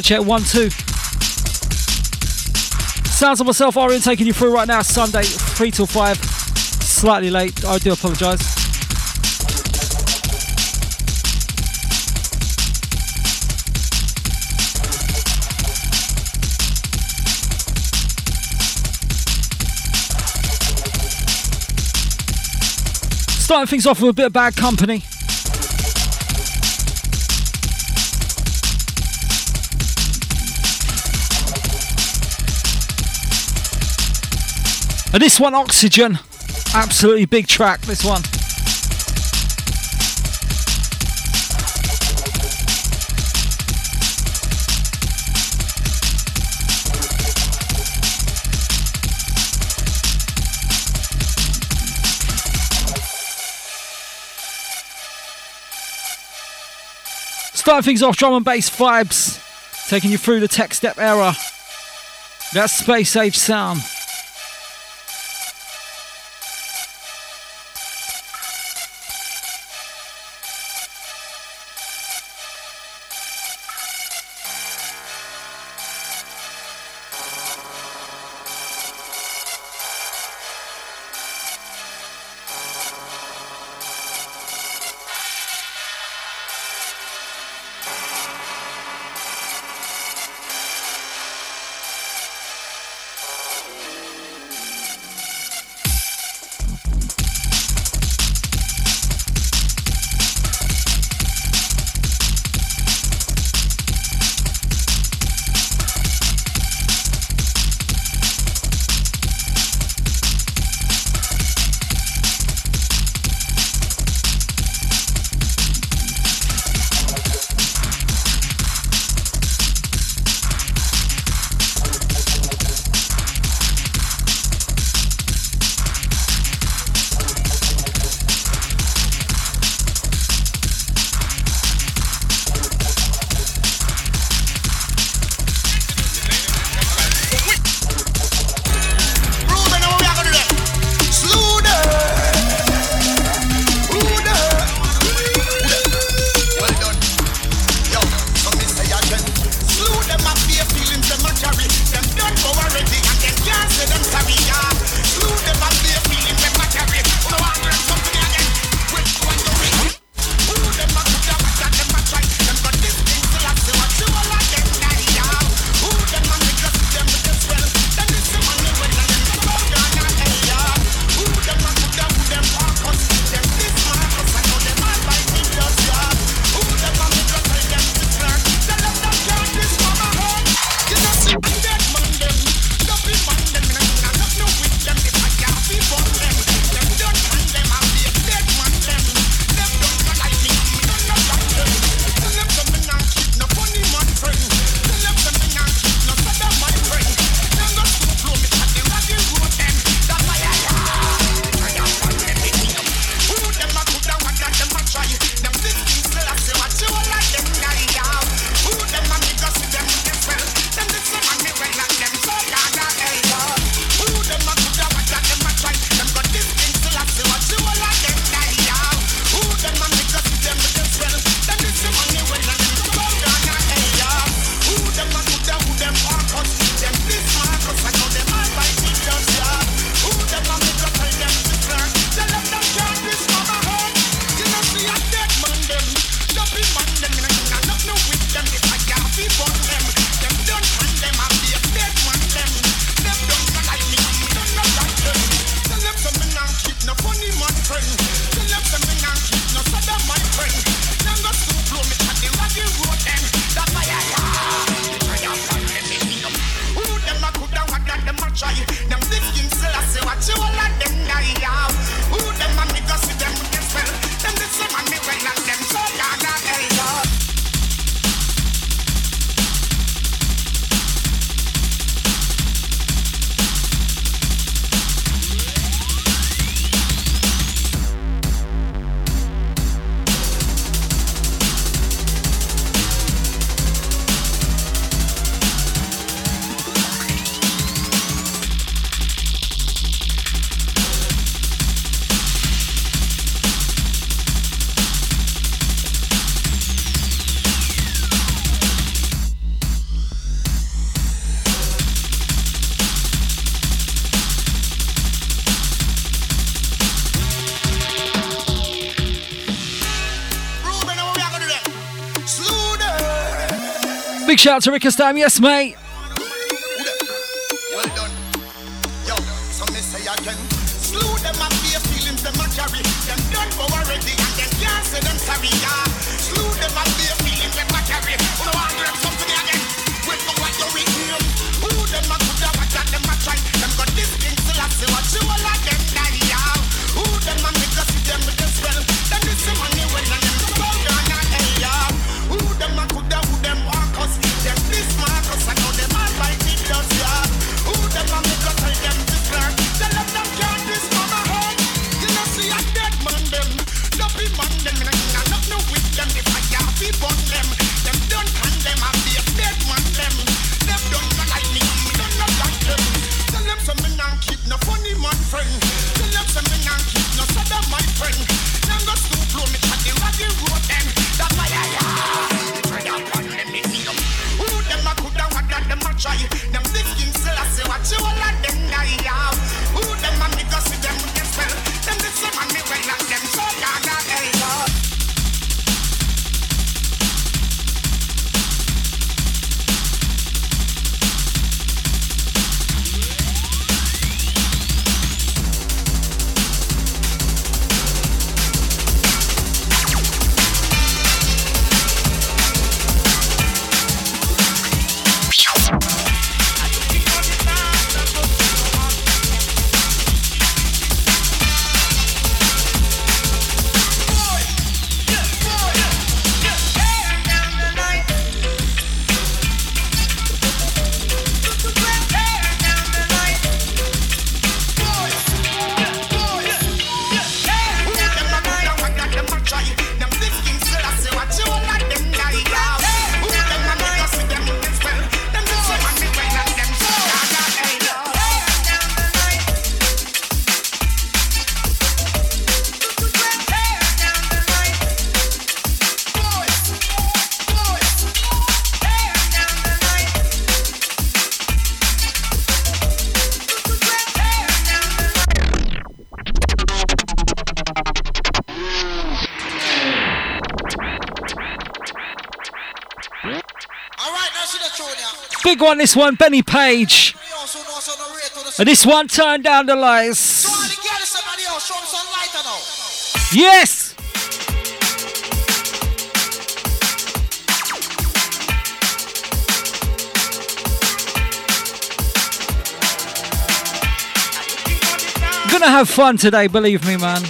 check, 1, 2. Sounds of myself, Orion, taking you through right now, Sunday, 3 till 5. Slightly late, I do apologise. Starting things off with a bit of Bad Company. And this one, Oxygen. Absolutely big track, this one. Starting things off, drum and bass vibes, taking you through the tech step era. That's space age sound. Big shout out to Rick Astham, yes mate. Well done. Yo, so me say again. Slew them up their feelings, them a carry. Them done for already and them can't say them carry. Slew them up their feelings, them a carry. Who no want them something again? With no what you're in. Who them a could have attack them a try. Them got this thing till I see what you all like them die. Who them a make us see them with them spell. Them is the money when I them go down and hell. Who them a could have who them walk us. Them this man cause I know them all like me does ya. Who them a make us tell them this plan. Tell them them can't this from a head. You know see a dead man them. Don't be man them and I not know with them. If I can't be born them. Them don't hand them and be a dead man them. Them don't not like me. Me don't not like them. Tell them some men and keep no funny man friend. Tell them some men and keep no sad my friend. Them go to blow me at the raggy road them. That's why try them big things till I say what you all of them die out. Who them and me go see them with them spell. Them the same and me well and them so down and hell out. Big one, this one, Benny Page. And this one, turn down the lights. Yes! Gonna have fun today, believe me, man.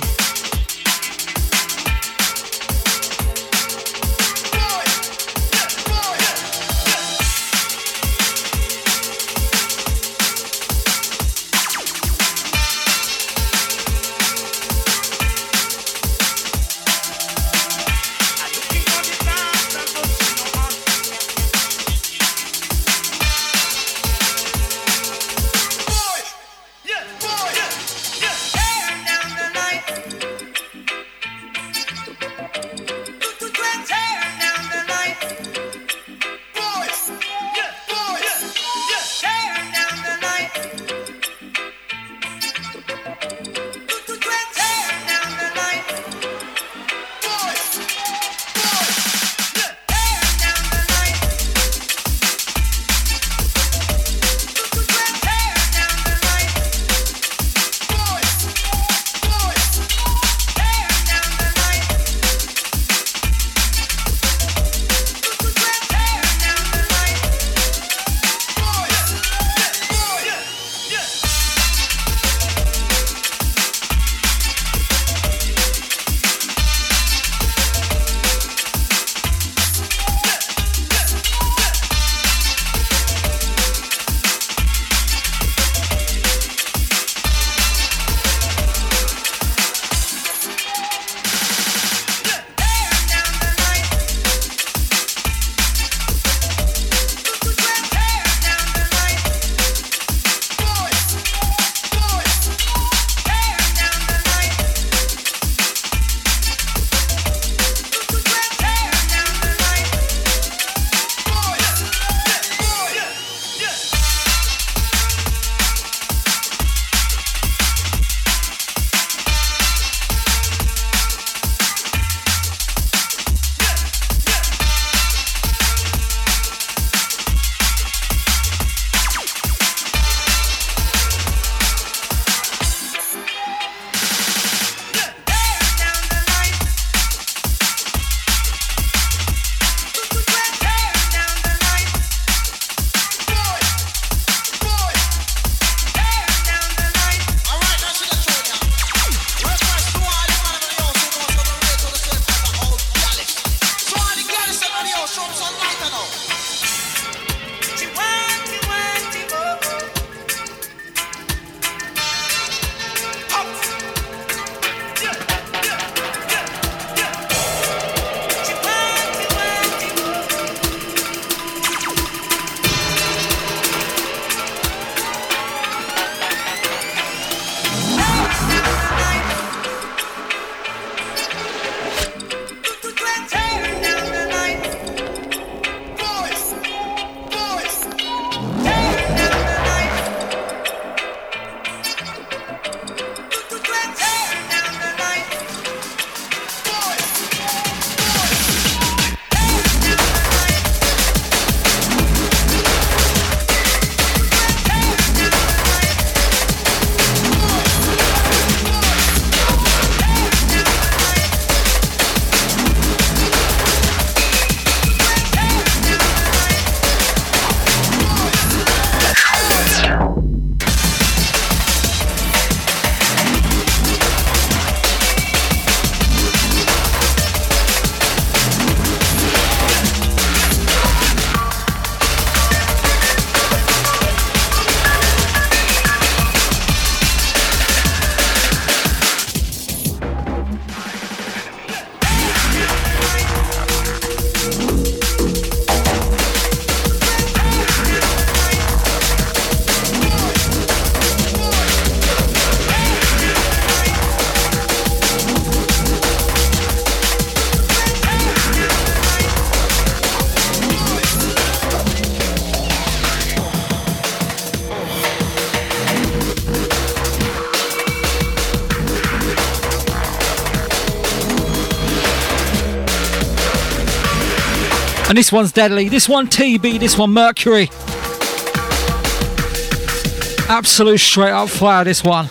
And this one's deadly. This one TB, this one Mercury. Absolute straight up fire, this one.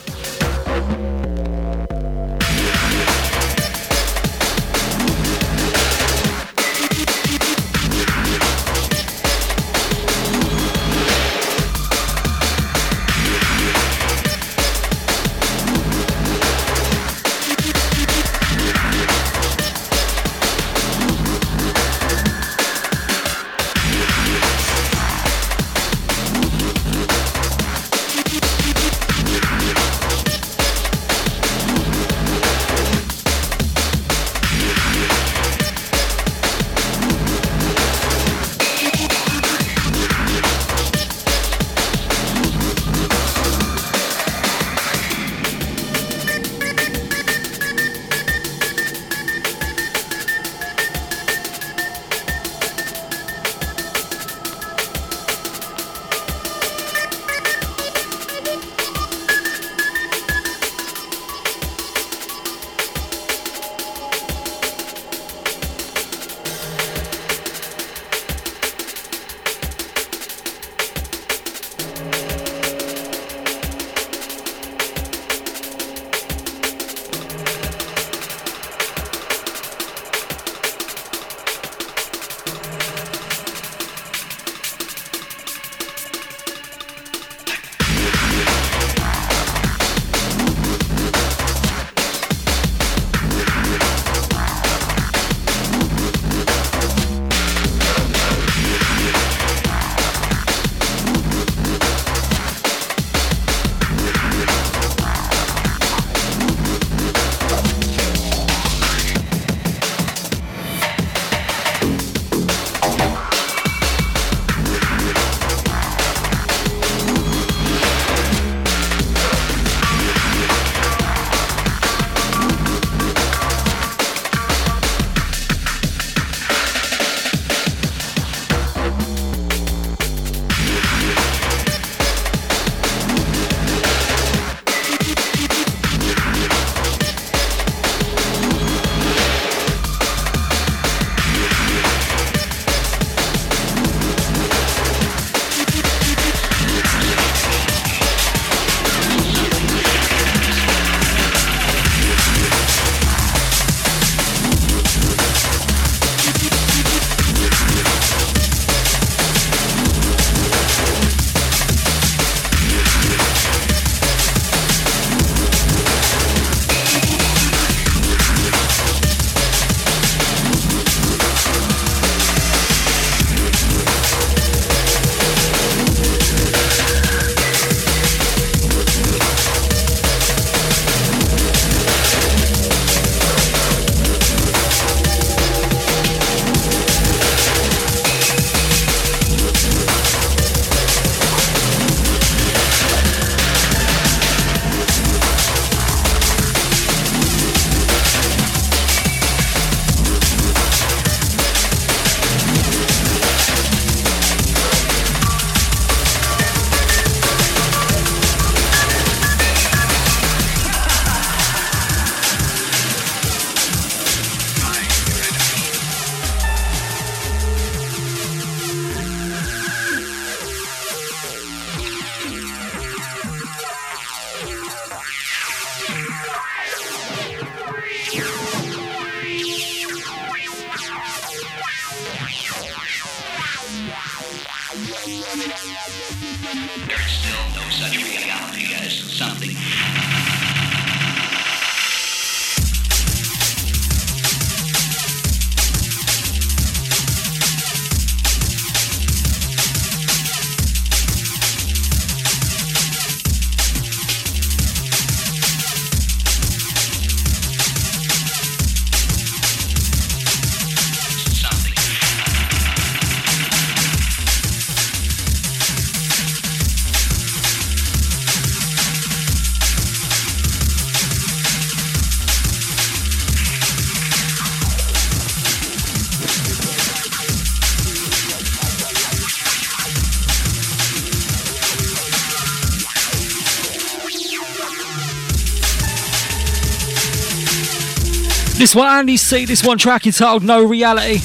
This one Andy C, this one track entitled No Reality.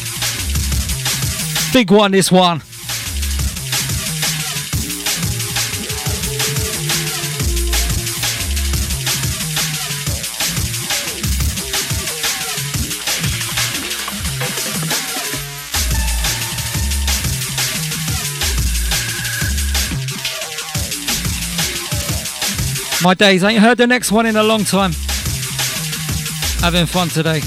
big one, this one. My days, I ain't heard the next one in a long time. Having fun today.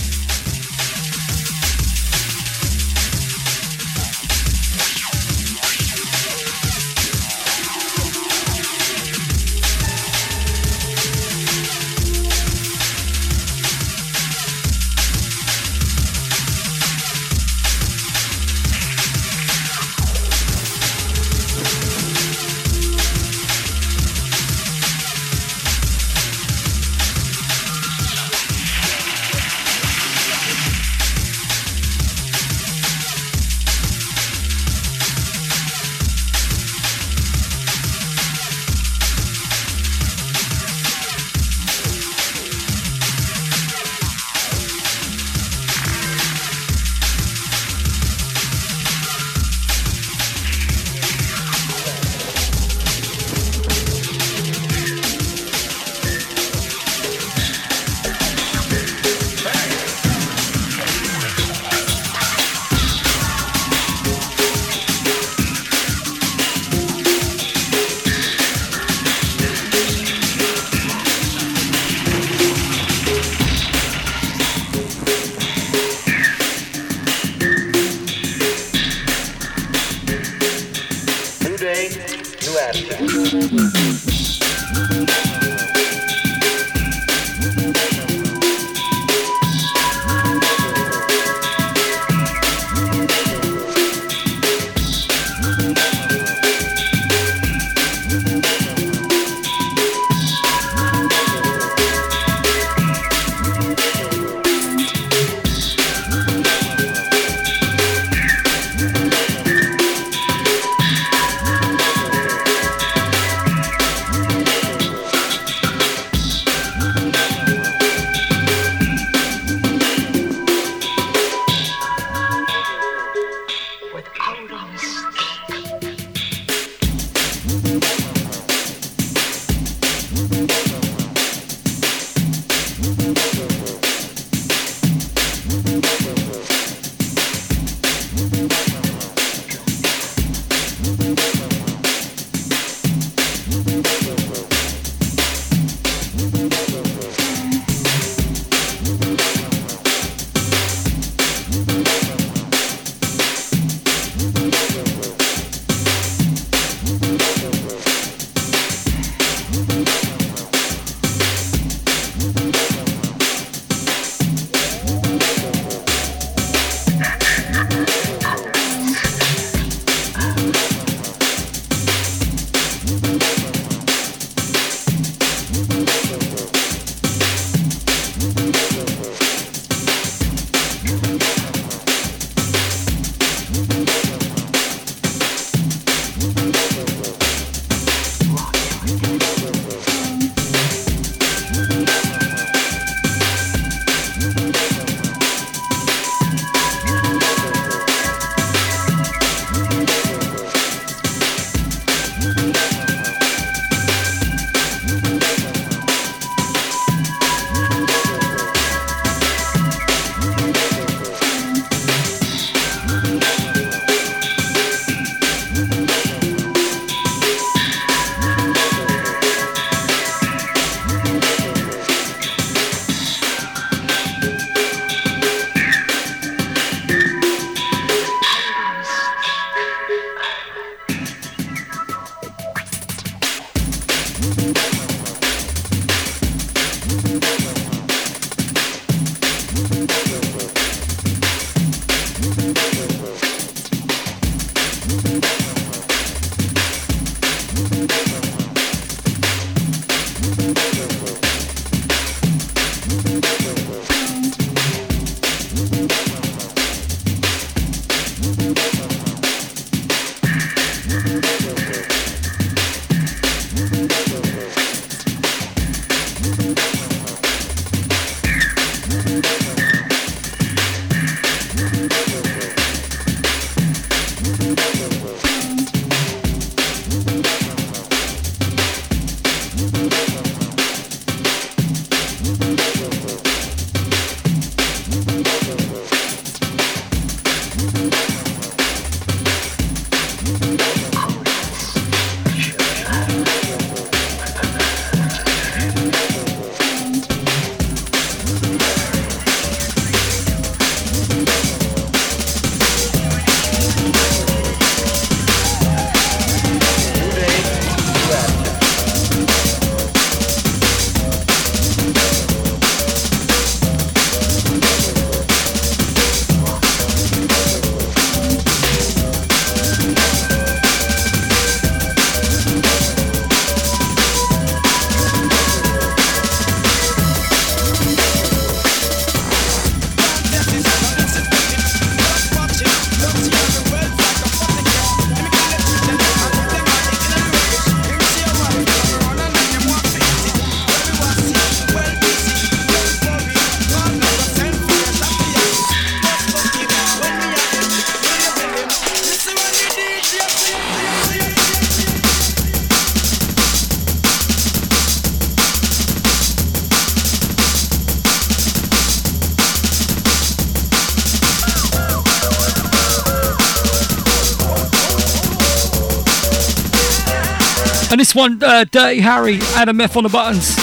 And this one, Dirty Harry, Adam F on the buttons,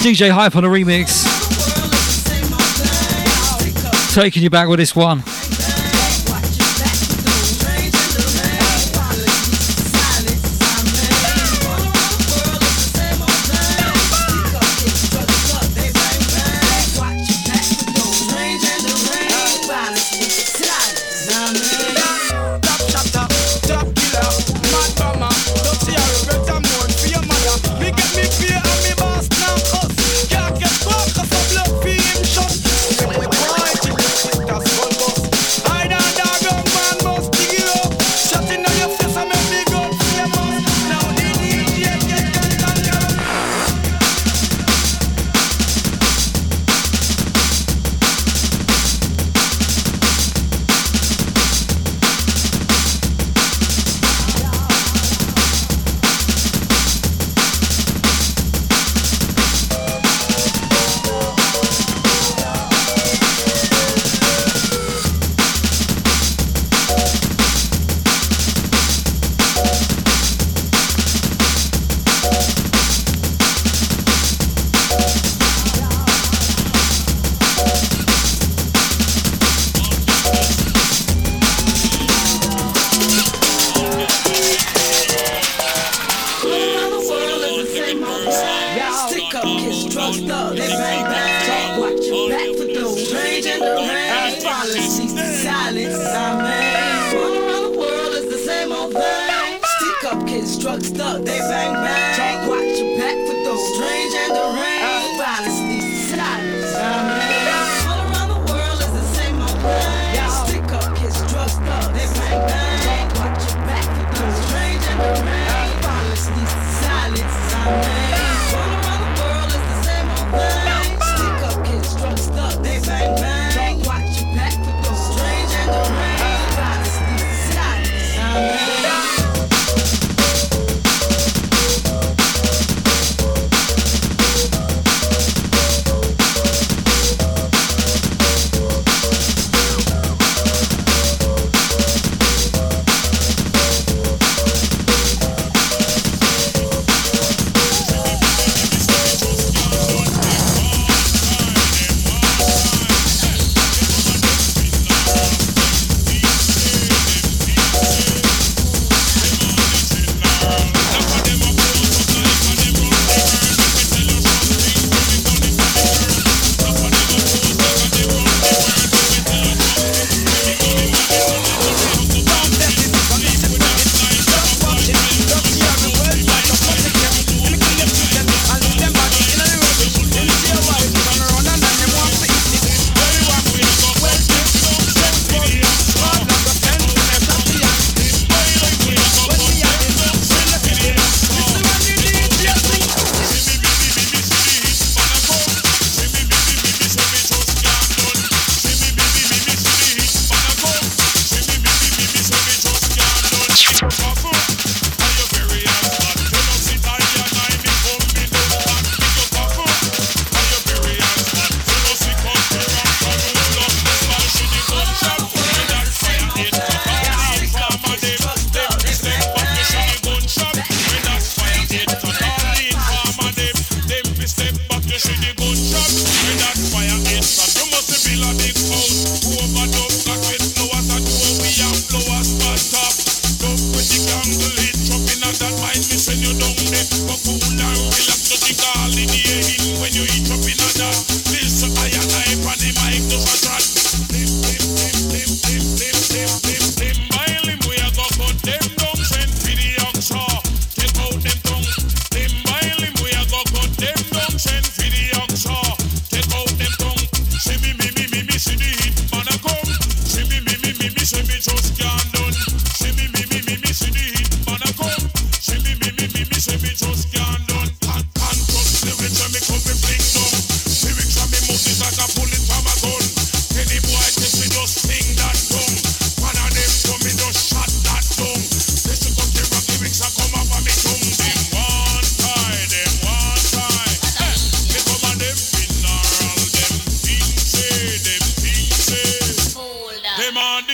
DJ Hype on the remix. Taking you back with this one.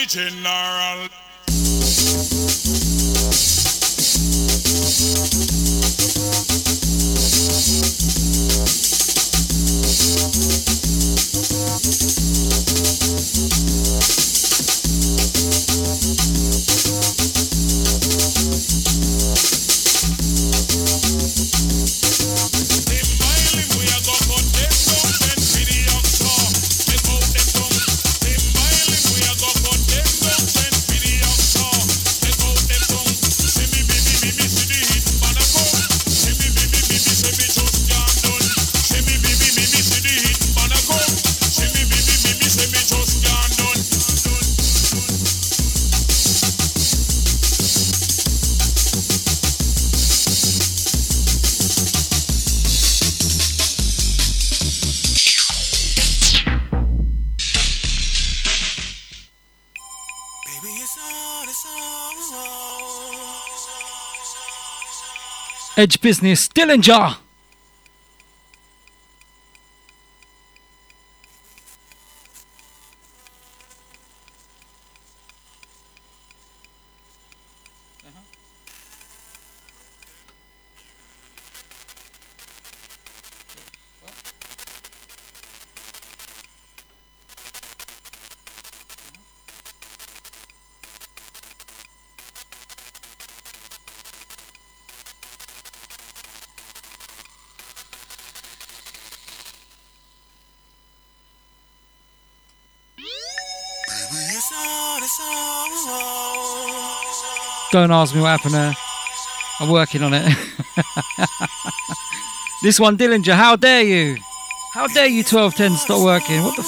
General. Edge Business, Dillinger. Don't ask me what happened there. I'm working on it. This one, Dillinger. How dare you? How dare you 1210 stop working? What the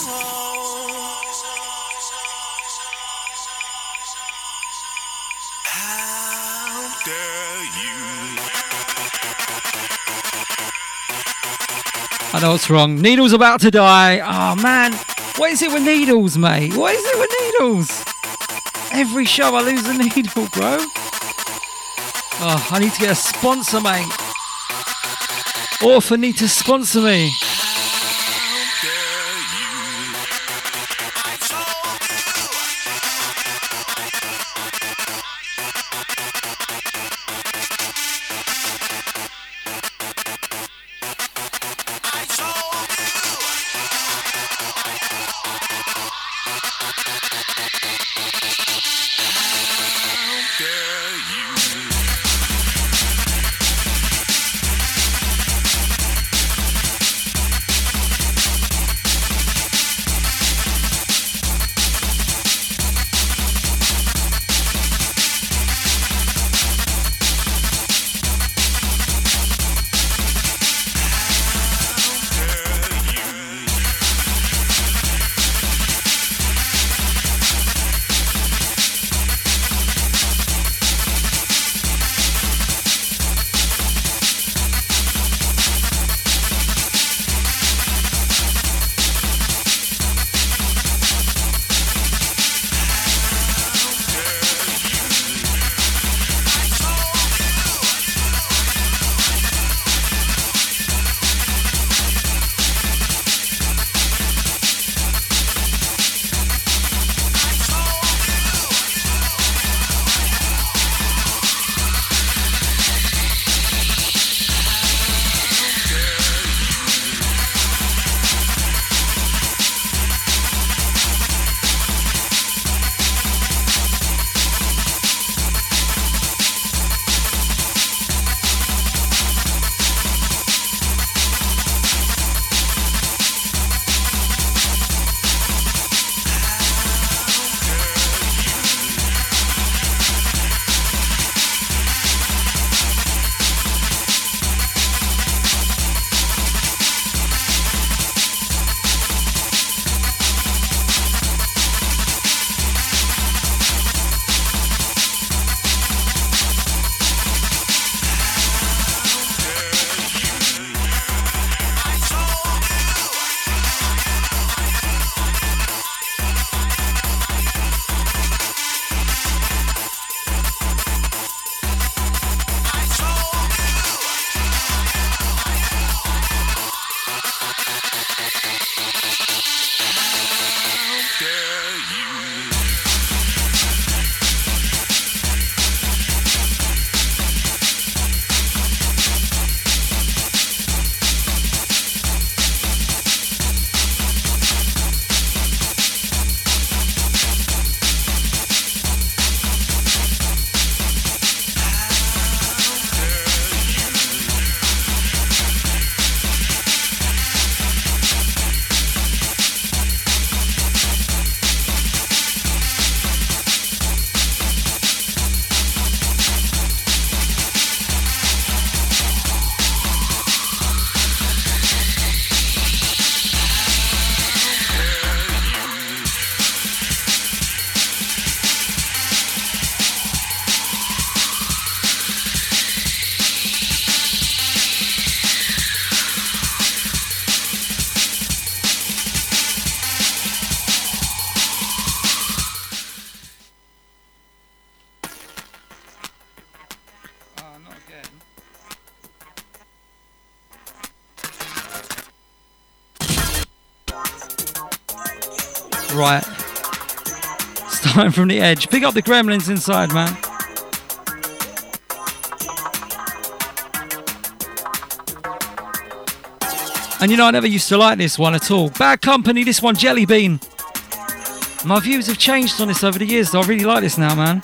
I know what's wrong. Needle's about to die. Oh, man. What is it with needles, mate? What is it with needles? Every show I lose a needle, bro. Oh, I need to get a sponsor, mate. Orphan need to sponsor me. right. Starting from the edge. Pick up the gremlins inside, man. And you know, I never used to like this one at all. Bad Company, this one, Jelly Bean. My views have changed on this over the years, though. I really like this now, man.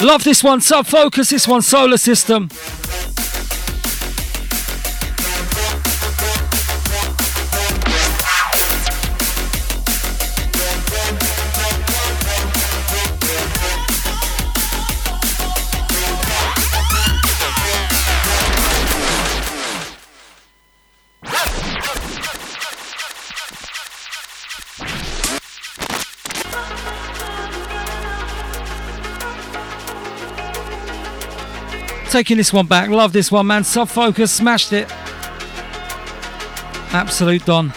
Love this one, Sub Focus, this one, Solar System. Taking this one back. Love this one, man. Sub Focus, smashed it. Absolute Don.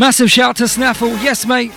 Massive shout to Snaffle. Yes, mate.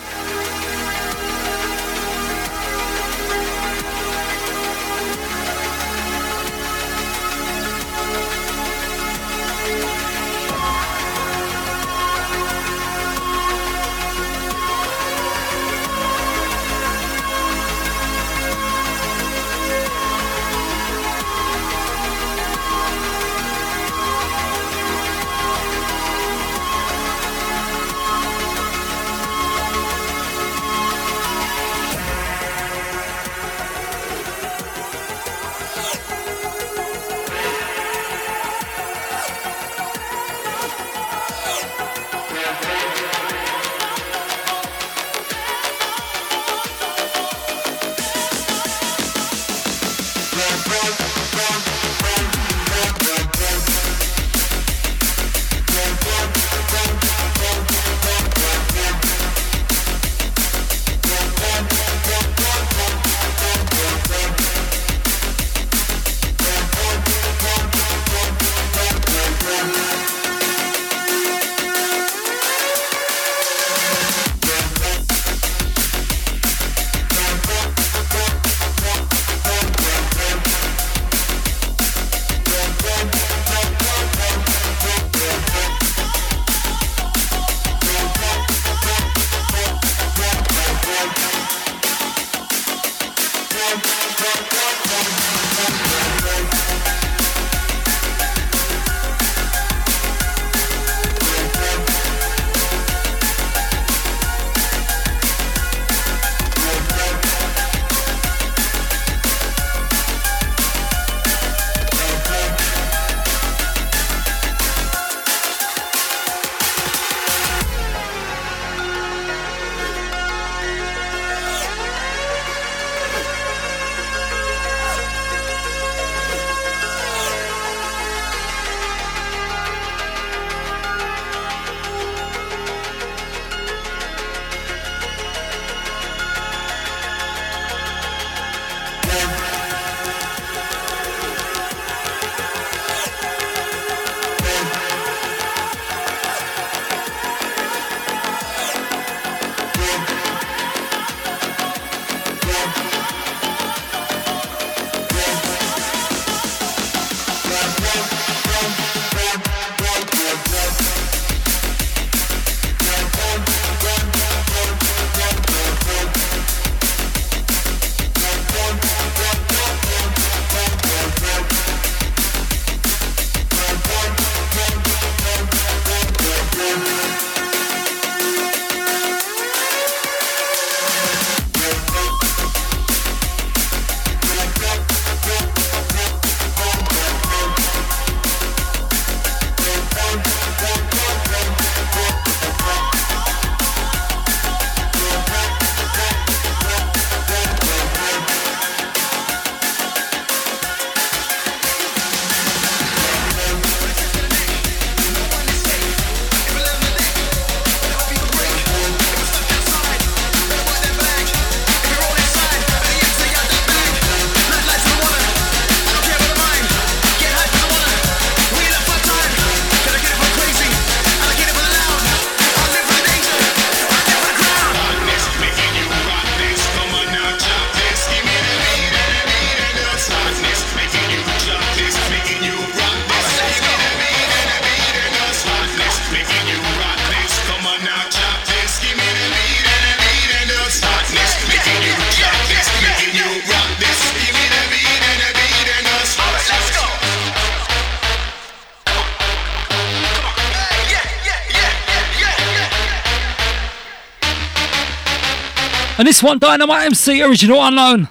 This one, Dynamite MC, original unknown.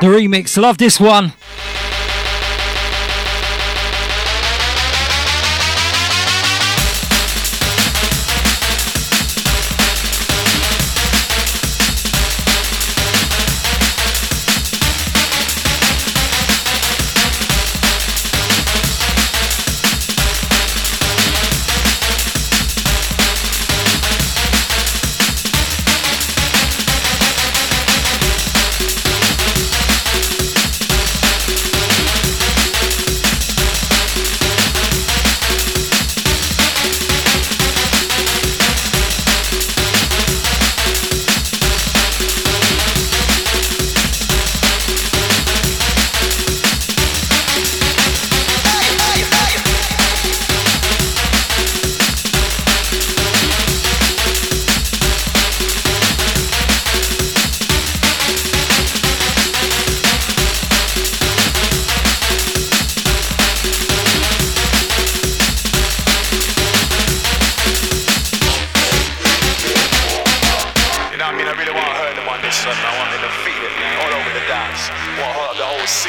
The remix, love this one.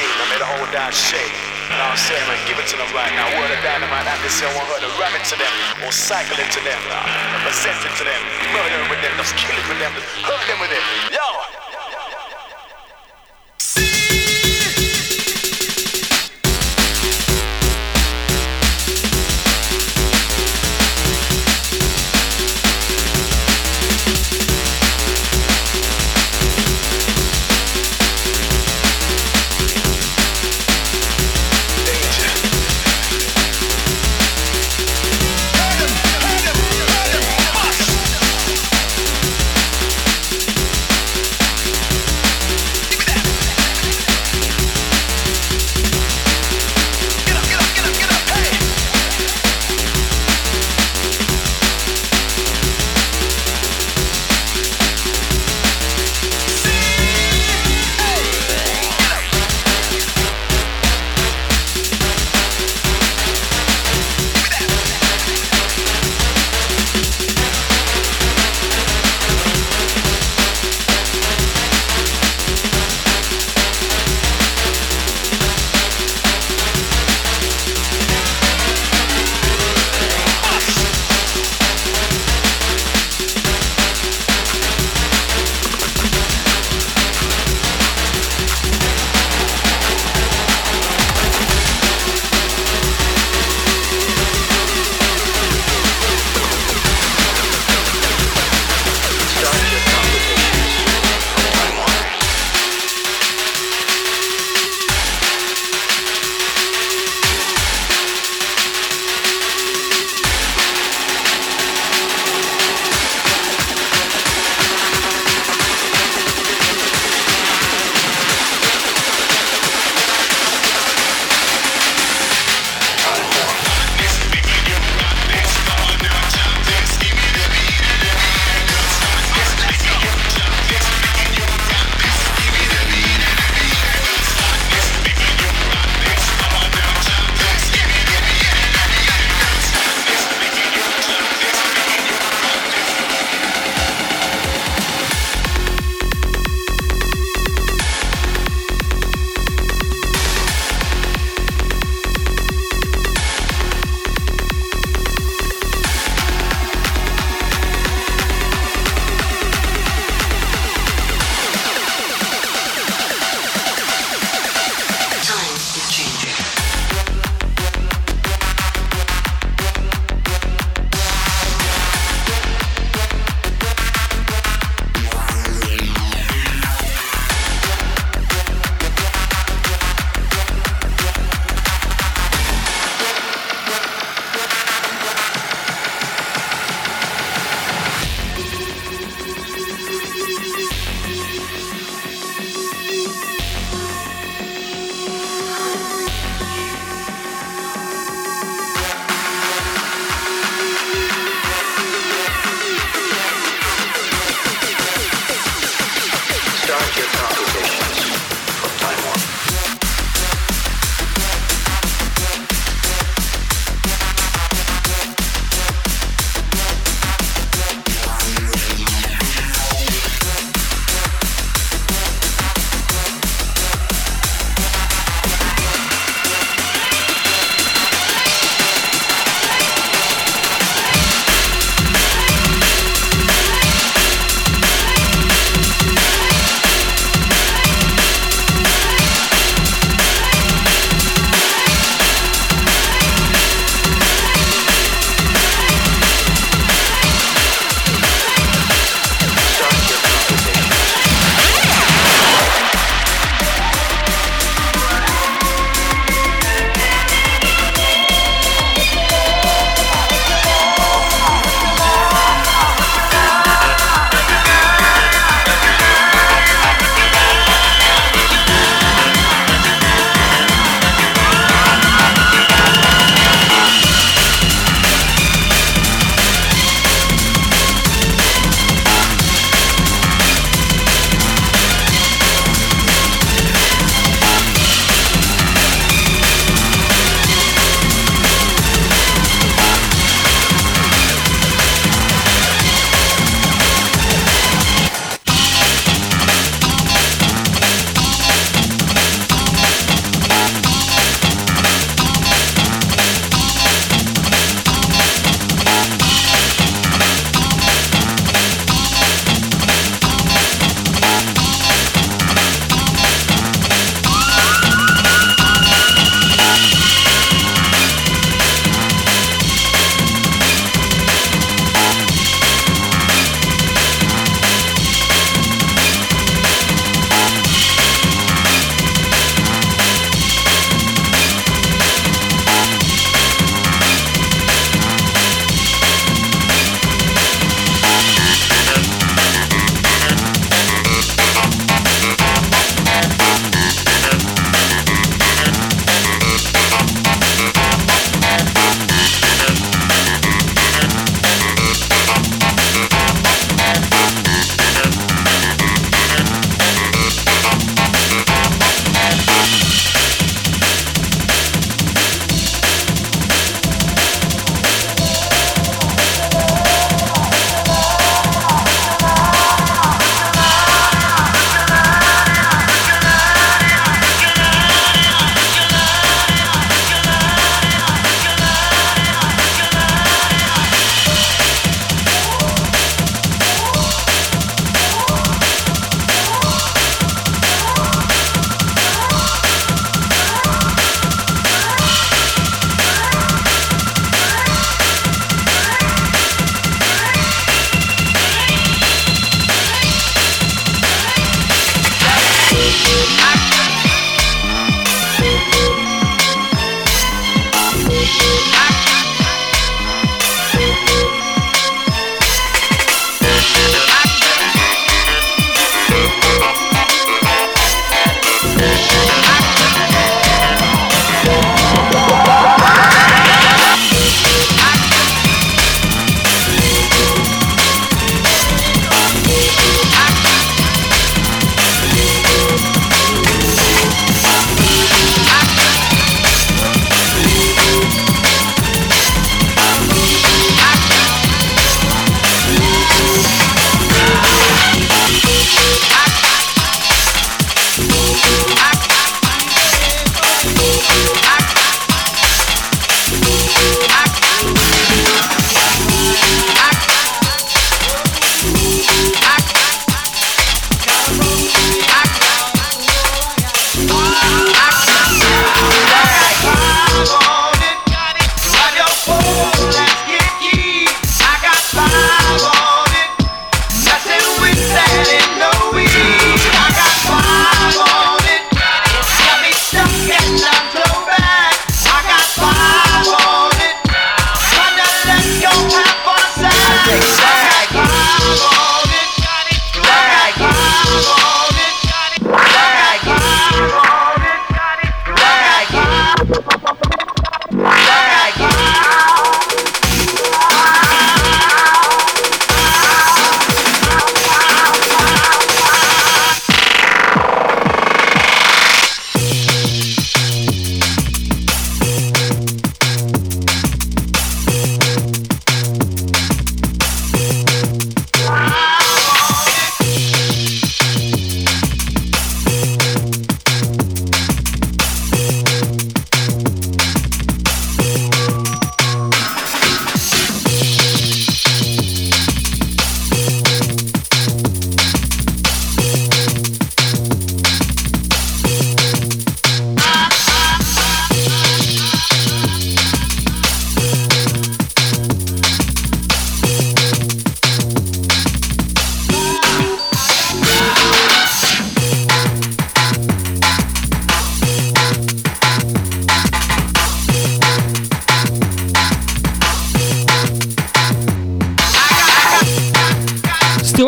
made. I made a whole damn shake. Now I'm saying, give it to them right now. Word of dynamite, I can say I want her to ram it to them, or cycle it to them, present it to them, murder with them, just kill it with them, just hook them with it. Yo!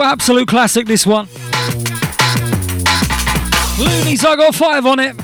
absolute classic, this one. Loonies, I got 5 on it.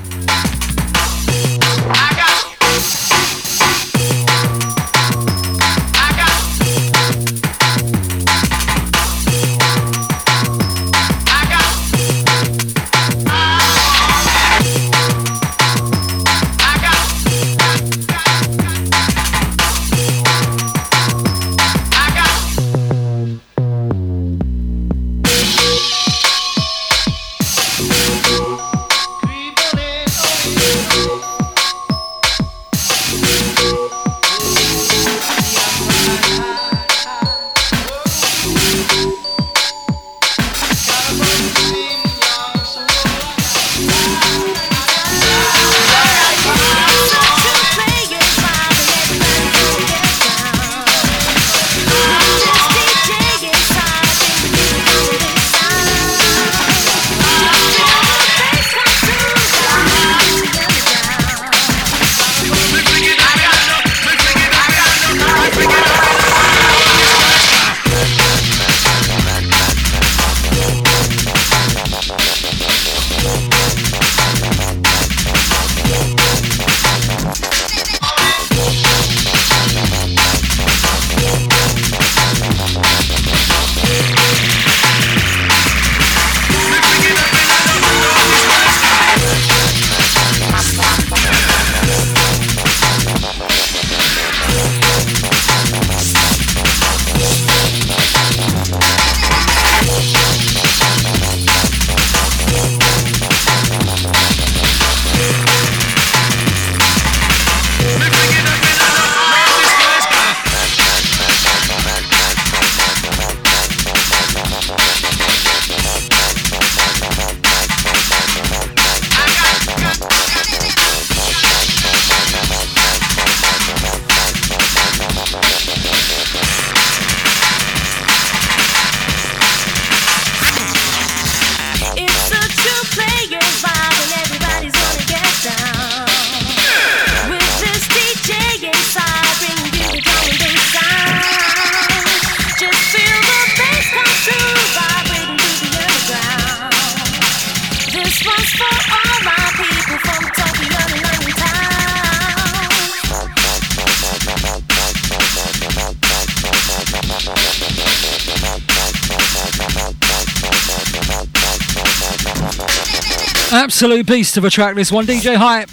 Absolute beast of a track, this one. DJ Hype,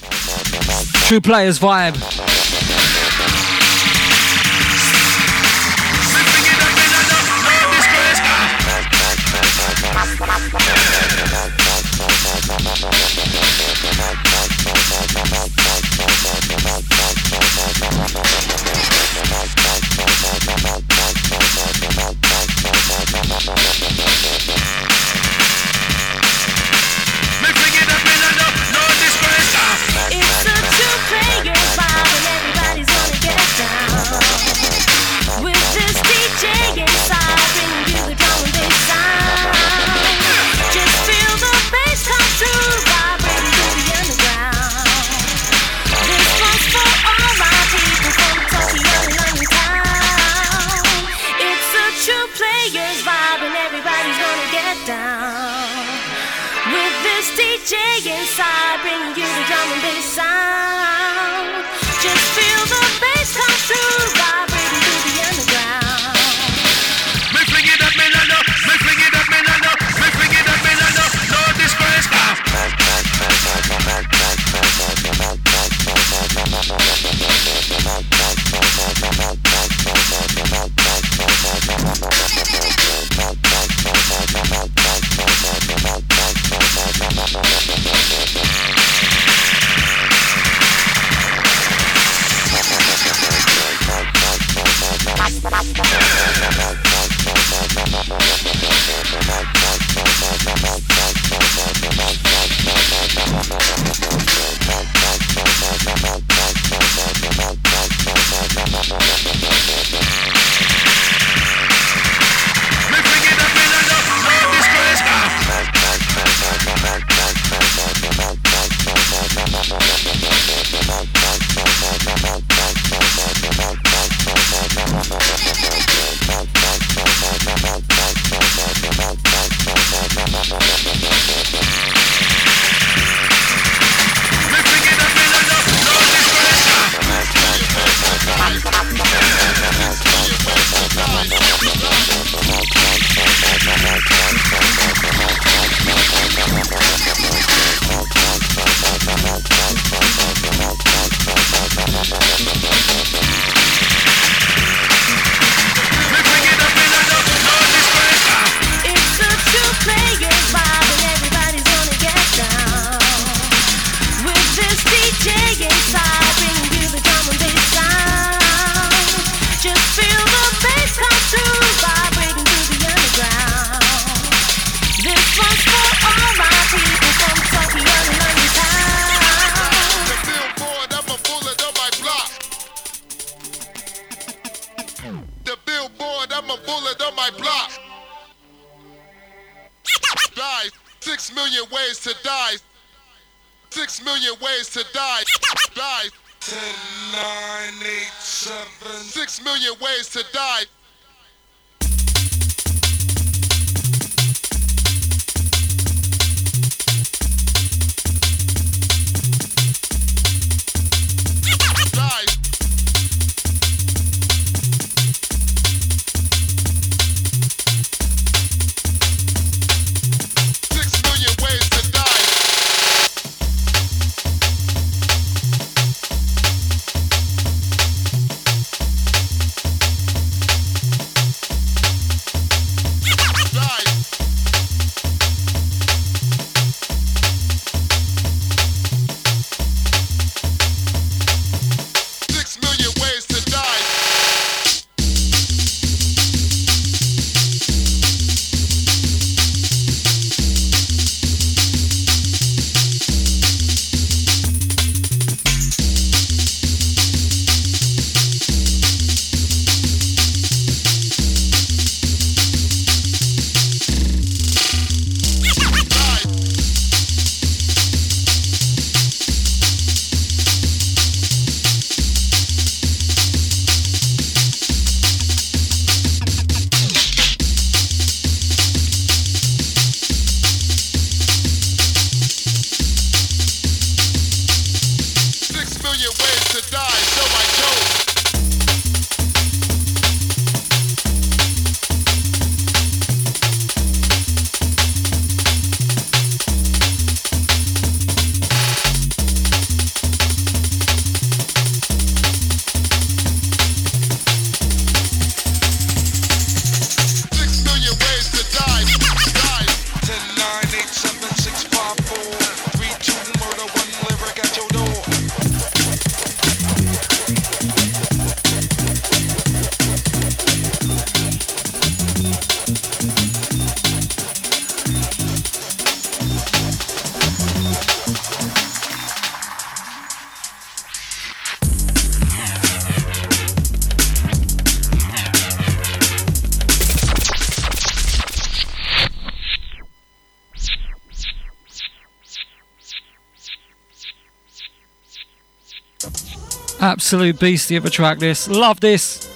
True Players vibe. 6 million ways to die. 6 million ways to die. 10, 9, 8, 7. 6 million ways to die. Absolute beastie of a track, this. Love this.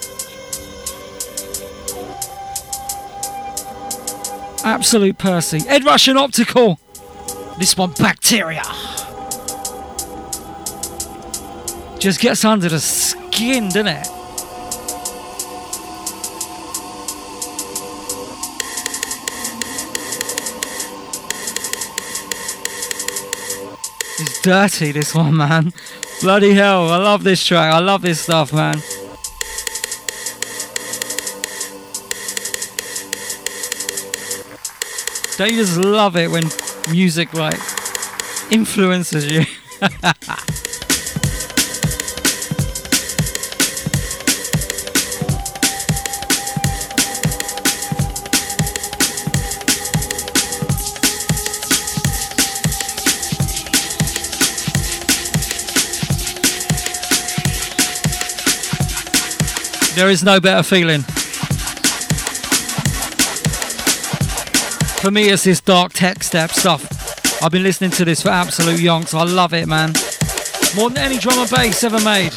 Absolute Percy. Ed Russian Optical. This one, Bacteria. Just gets under the skin, doesn't it? It's dirty, this one, man. Bloody hell, I love this track, I love this stuff, man. Don't you just love it when music, like, influences you? There is no better feeling. For me, it's this dark tech step stuff. I've been listening to this for absolute yonks. I love it, man. More than any drum and bass ever made.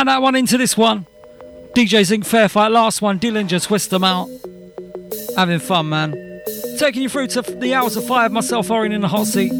add that one into this one. DJ Zinc, Fair Fight, last one, Dillinger, Twist Them Out. Having fun, man. Taking you through to the hours of five, myself, Orion in the hot seat.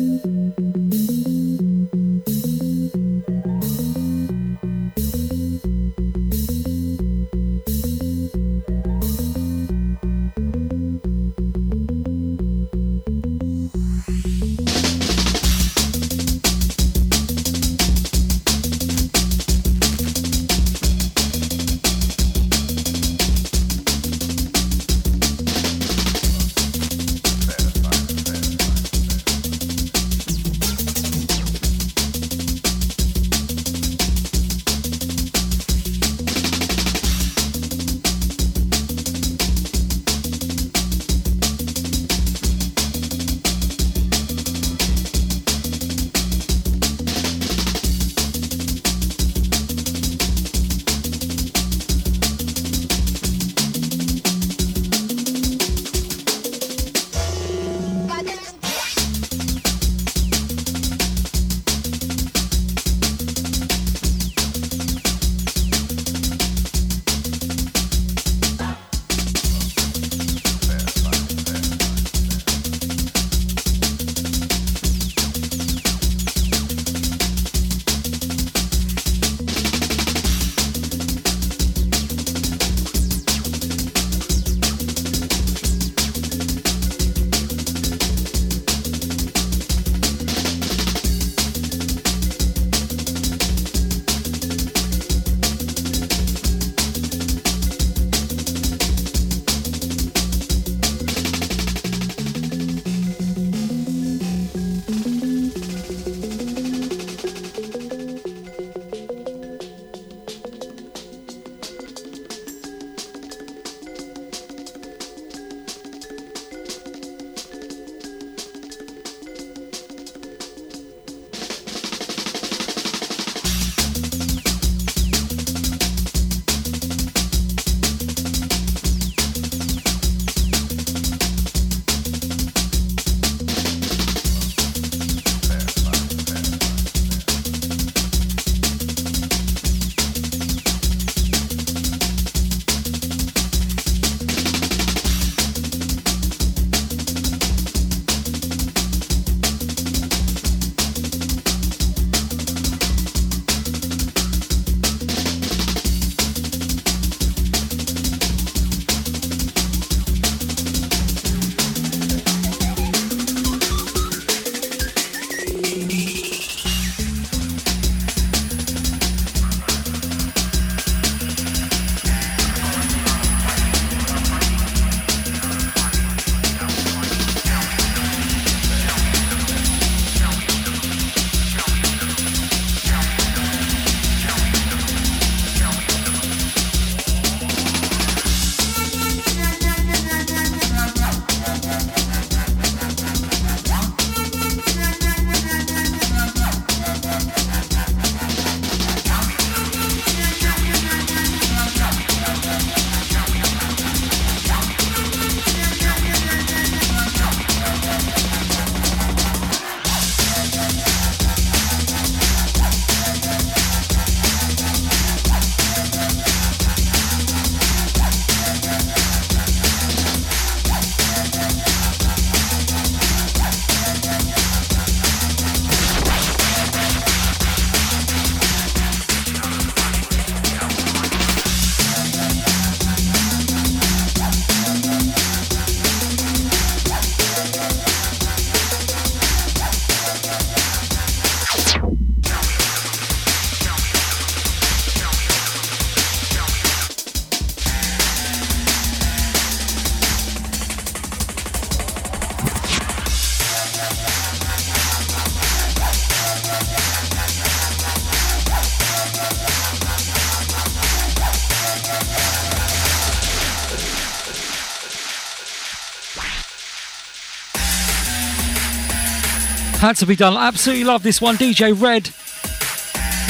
Had to be done. Absolutely love this one, DJ Red.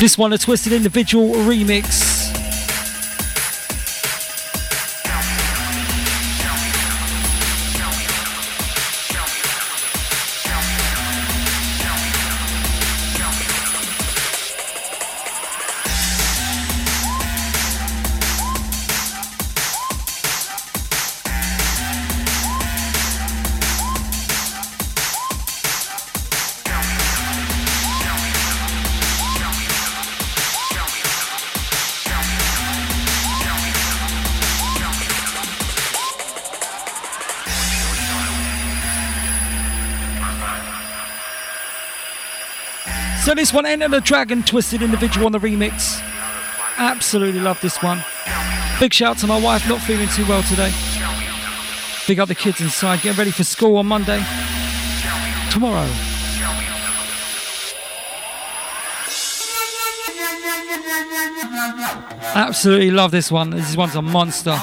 This one, a Twisted Individual remix. So this one, End of the Dragon, Twisted Individual on the remix. Absolutely love this one. Big shout out to my wife, not feeling too well today. Big up the kids inside, getting ready for school on Monday. Tomorrow. Absolutely love this one. This one's a monster.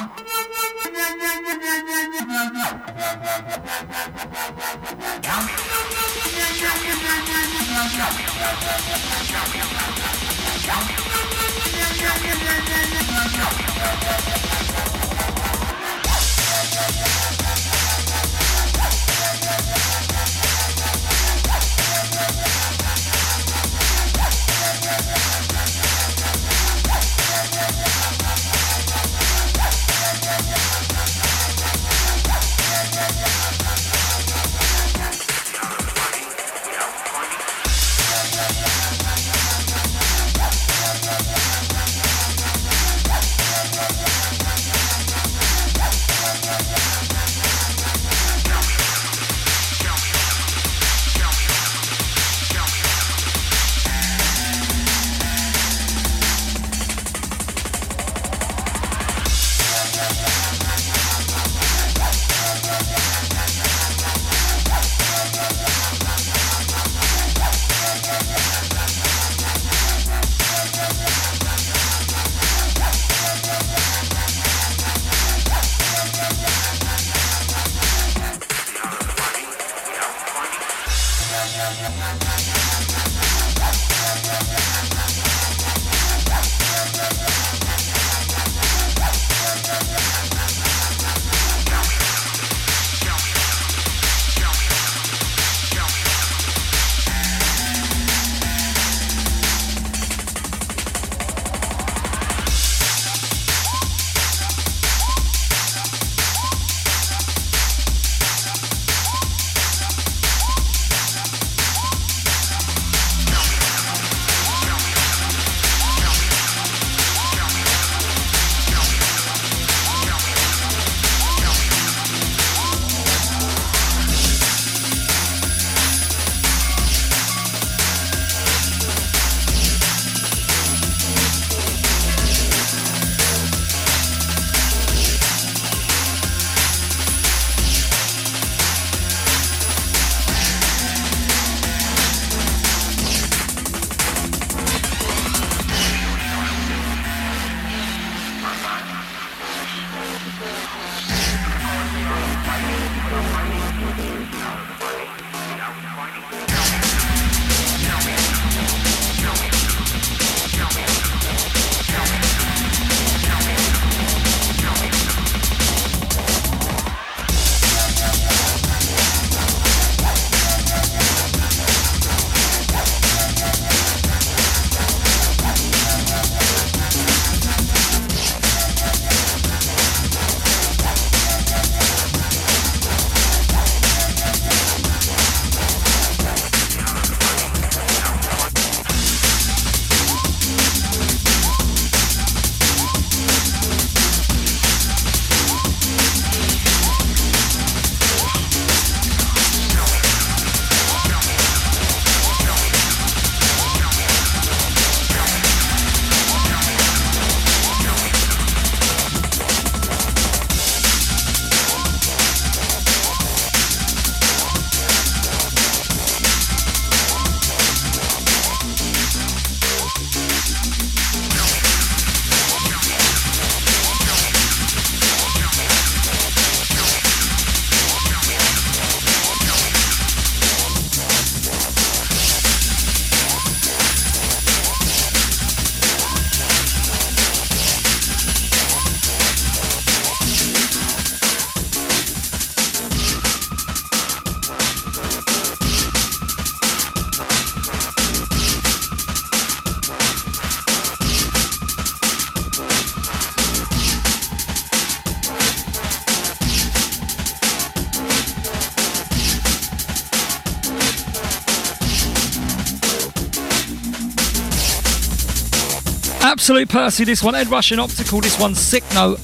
Absolute Percy, this one. Ed Russian Optical, this one's sick note.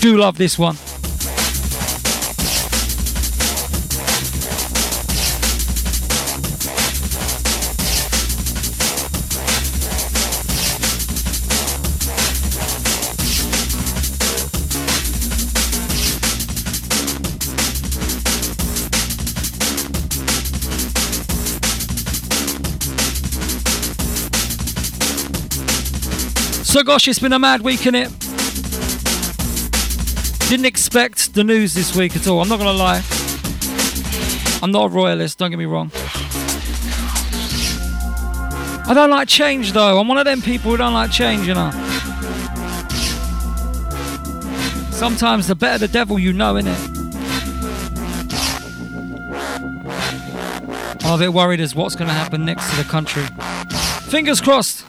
Do love this one. So gosh, it's been a mad week, innit? Didn't expect the news this week at all, I'm not going to lie. I'm not a royalist, don't get me wrong. I don't like change though, I'm one of them people who don't like change, you know. Sometimes the better the devil you know, innit? I'm a bit worried as what's going to happen next to the country. Fingers crossed.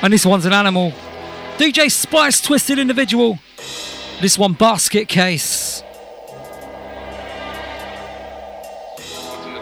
And this one's an animal. DJ Spice, Twisted Individual. This one, Basket Case. What's in the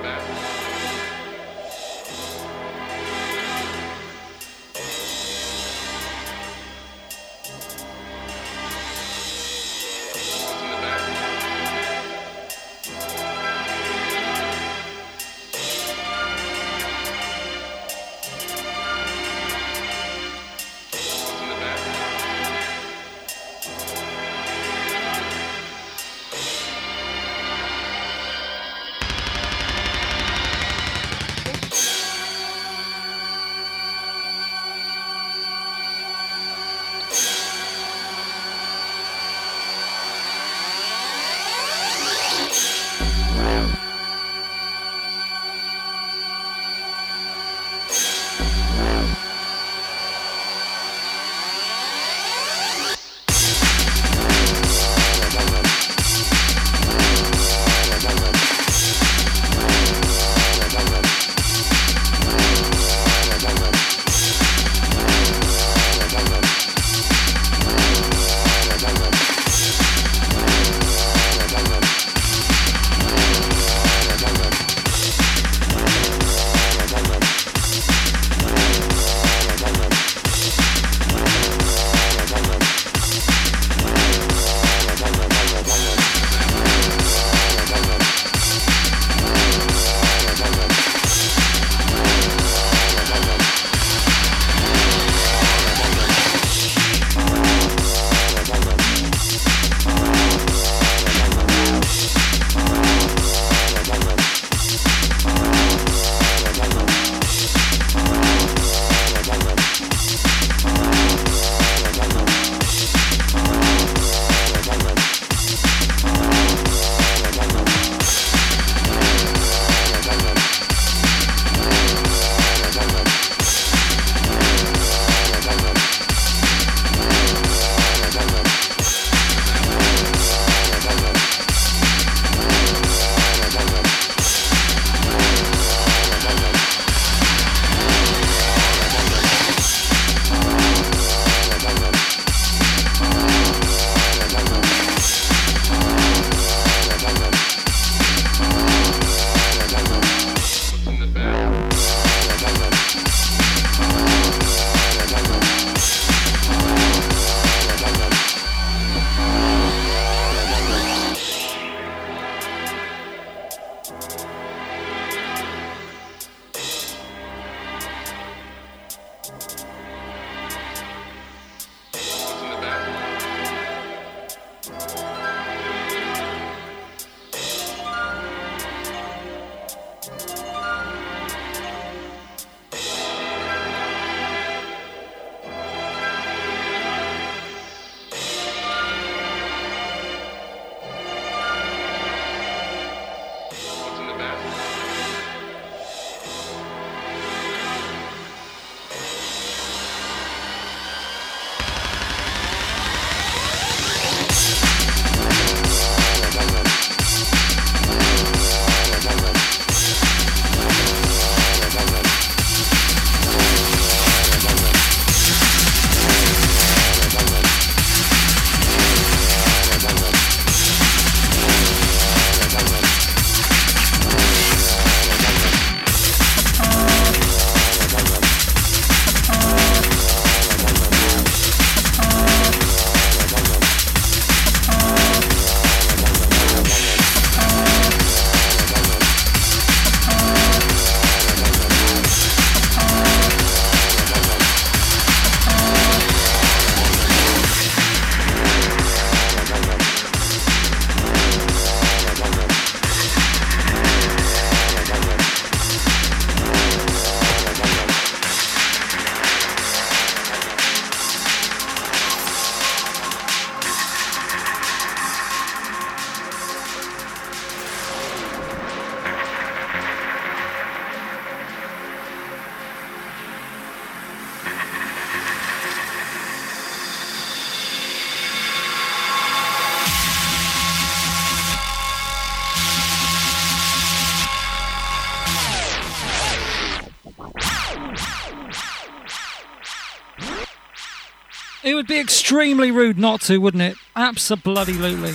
It would be extremely rude not to, wouldn't it? Abso-bloody-lutely.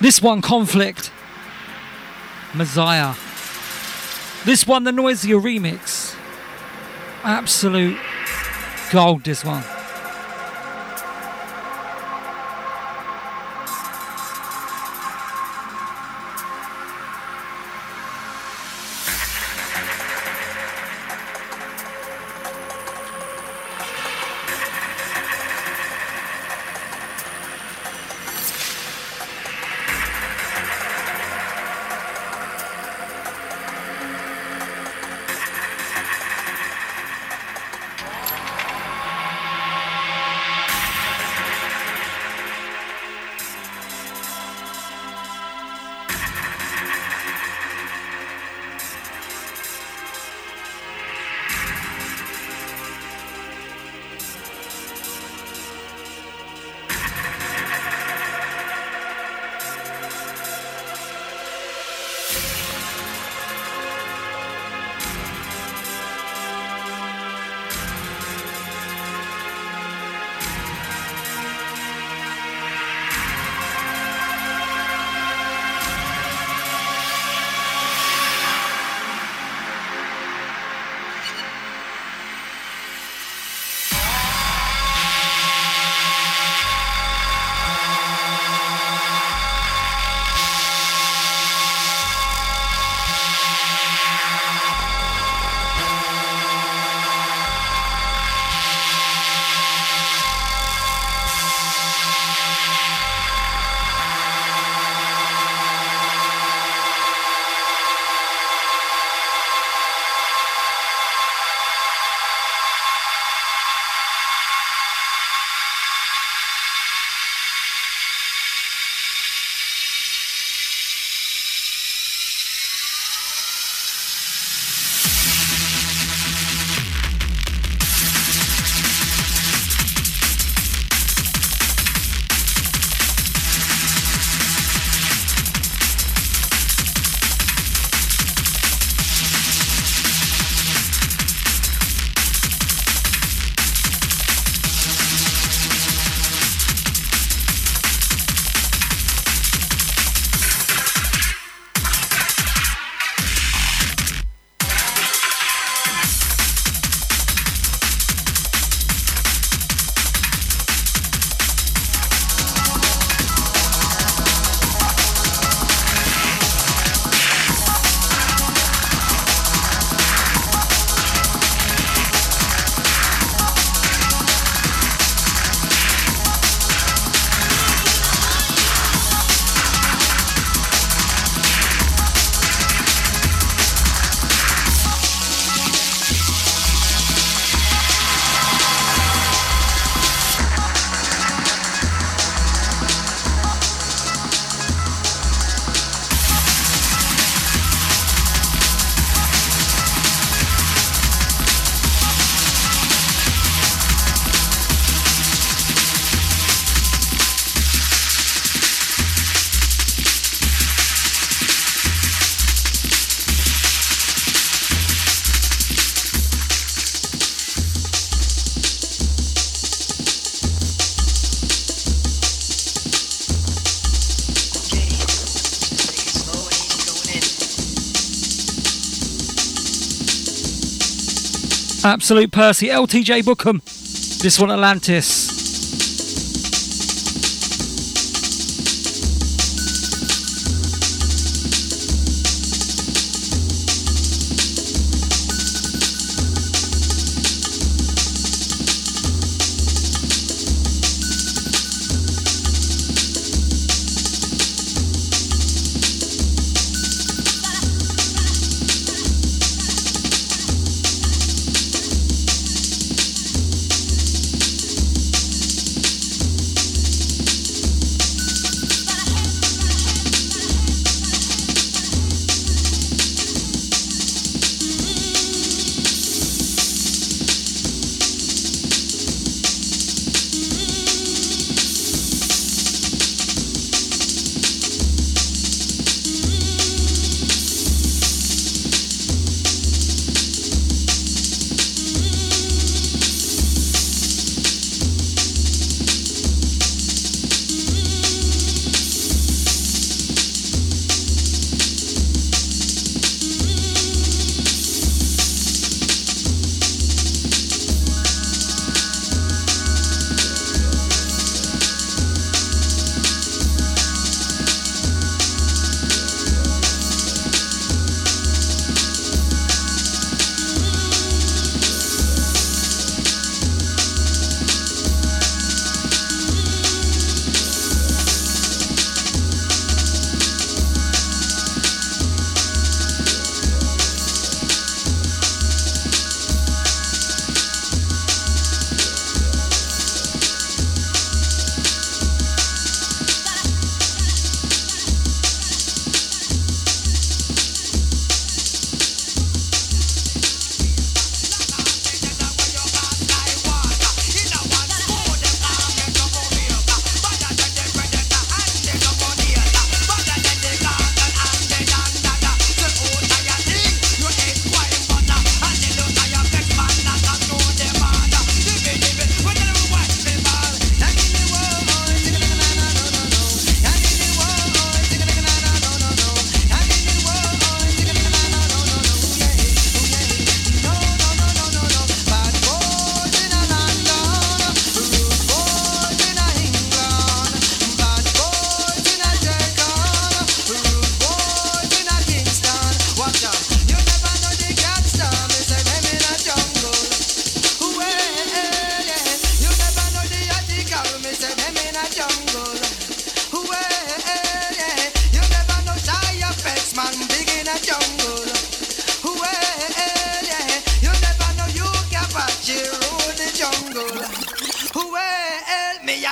This one, Conflict. Messiah. This one, the Noisier remix. Absolute gold, this one. Absolute Percy, LTJ Bukem, this one Atlantis.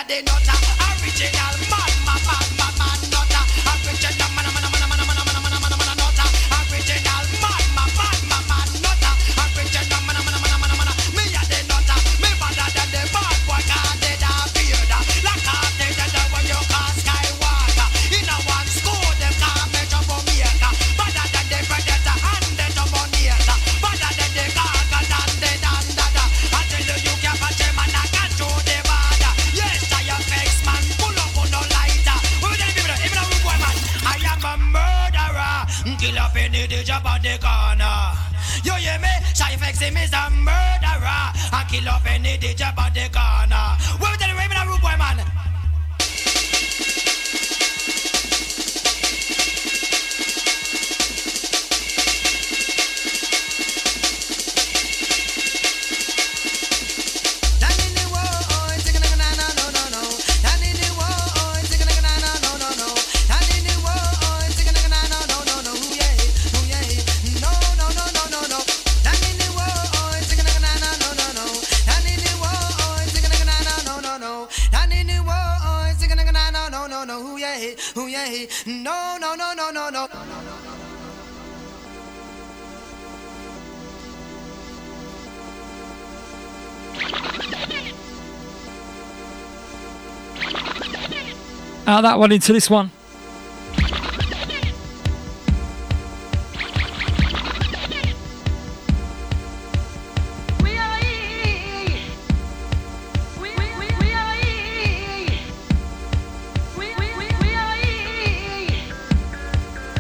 the nutter. Original man, man, man, man, man, nutter. Original man, man, man, man, man, man, man, man, man, nutter. Original man, man, man, man, man, nutter. Original man, man, man, man, man, me a the nutter. Me better than the bad boy, 'cause they da beard. Like a they da when you call Skywalker. In a one school, them can't measure for me. Better than the predator and the dominator. Better than the carcass and the dandada. I tell you, you can't match them and I can't do them. Kill up any the job on the corner. You hear me? Shy Fexim is a murderer. I kill up any the job on the corner. Where we tell the women a rude boy man? Out that one into this one.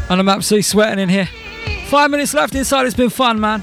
And I'm absolutely sweating in here. 5 minutes left inside. It's been fun, man.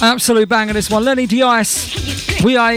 Absolute banger this one, Lenny Diaz. We are.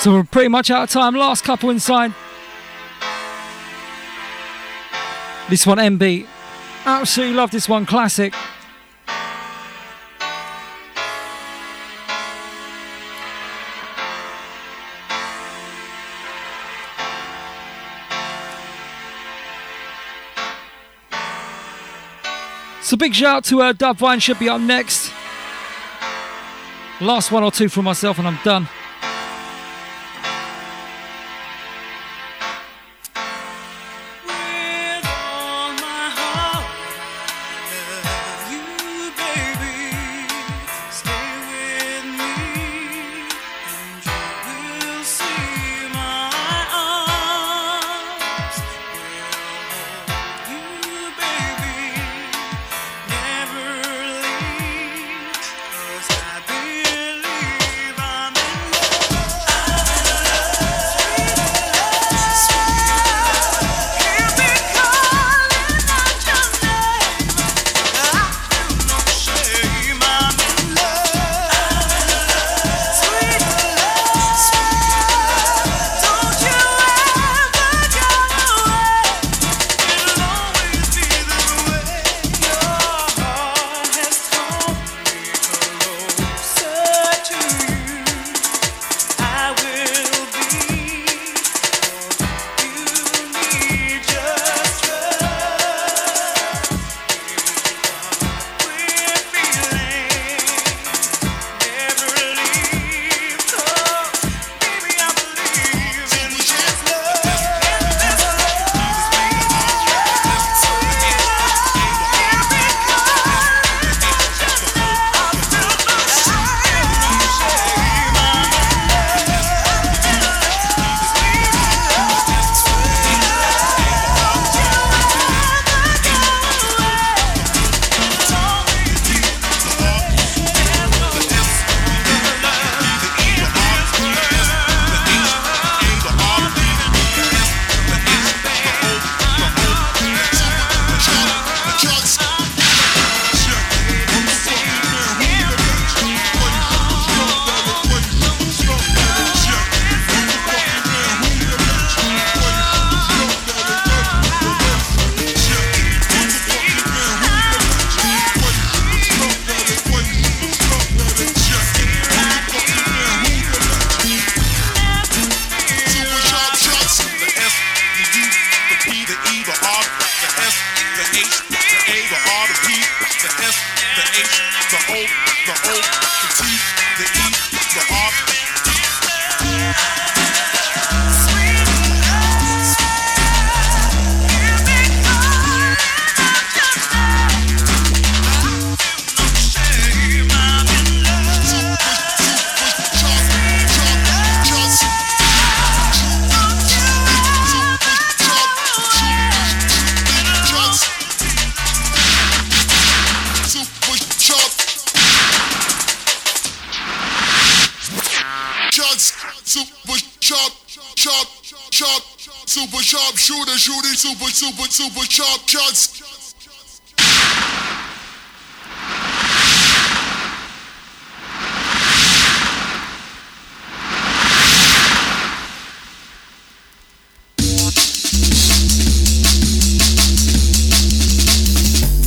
So we're pretty much out of time. Last couple inside. This one, MB. Absolutely love this one, classic. So big shout out to Dub Vine, should be up next. Last one or two for myself and I'm done.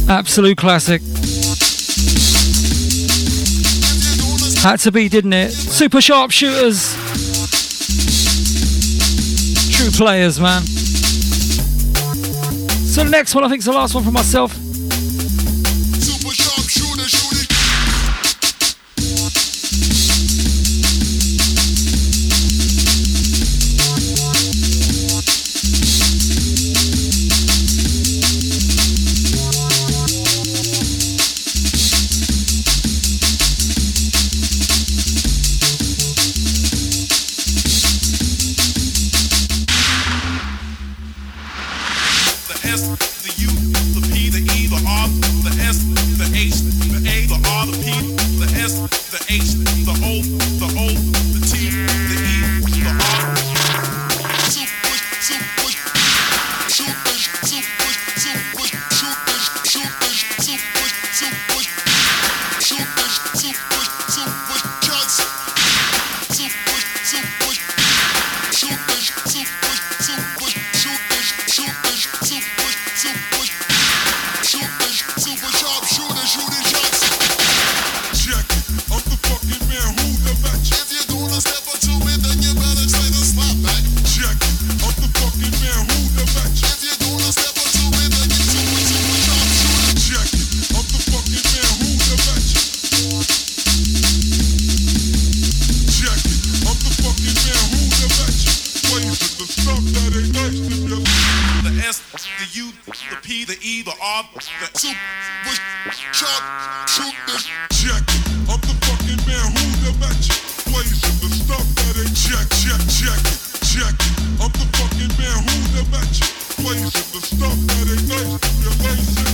Absolute classic. Had to be, didn't it? Super sharp shooters. True players, man. So the next one, I think, is the last one for myself. I'm the superstar shooter jack. I'm the fucking man who's the match blazing the stuff that ain't jack. I'm the fucking man who's the match blazing the stuff that ain't nice to be amazing.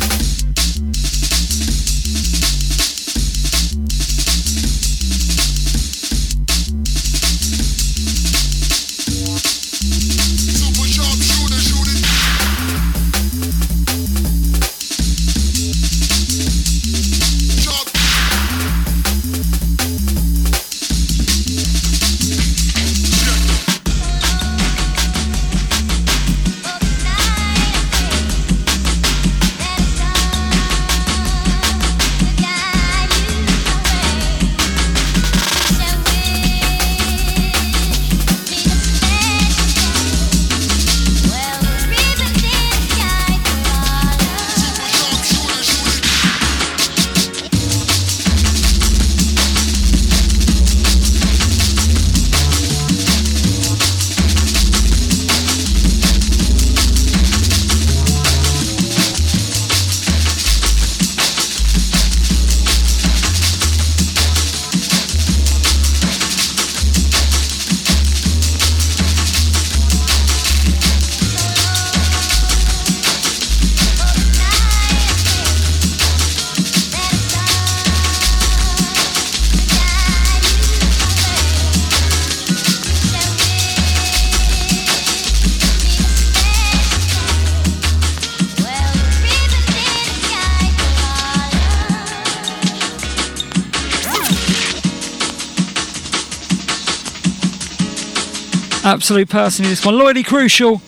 Absolute person in this one, Lloydie Crucial,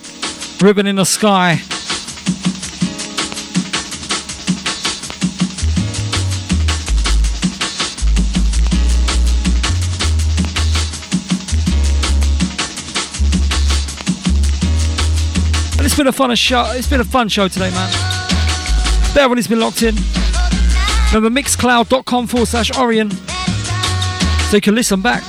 Ribbon in the Sky. And it's been a fun show. It's been a fun show today, man. Everybody's been locked in. Remember mixcloud.com/Orion, so you can listen back.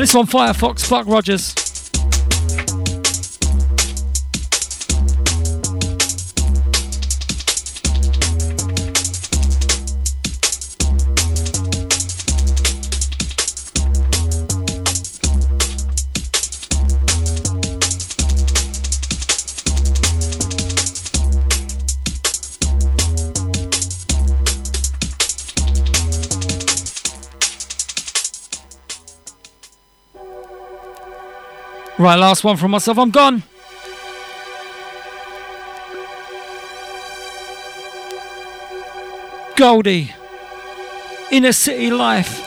This one, Firefox, Buck Rogers. Right, last one from myself. I'm gone. Goldie, Inner City Life.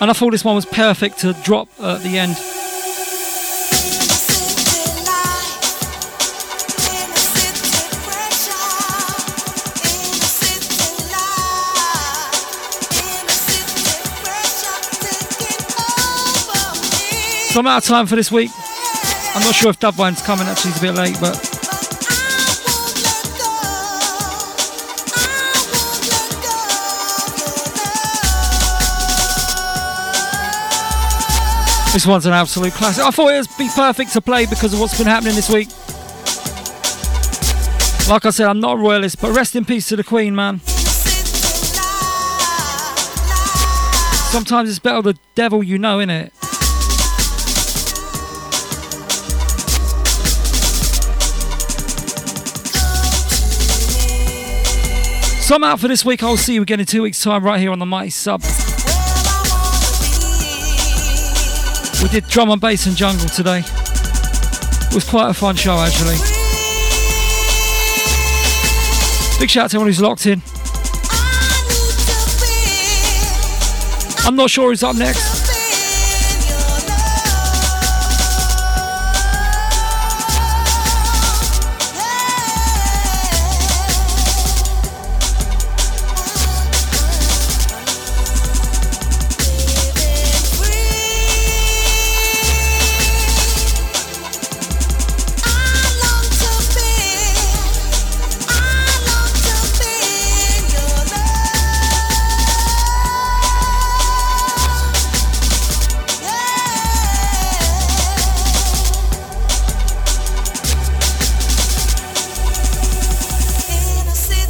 And I thought this one was perfect to drop at the end. So I'm out of time for this week. I'm not sure if Dub Vine's coming, actually, it's a bit late, but this one's an absolute classic. I thought it would be perfect to play because of what's been happening this week. Like I said, I'm not a royalist, but rest in peace to the Queen, man. Sometimes it's better the devil you know, innit? So I'm out for this week. I'll see you again in 2 weeks' time right here on the Mighty Sub. We did drum and bass and jungle today. It was quite a fun show, actually. Big shout out to everyone who's locked in. I'm not sure who's up next.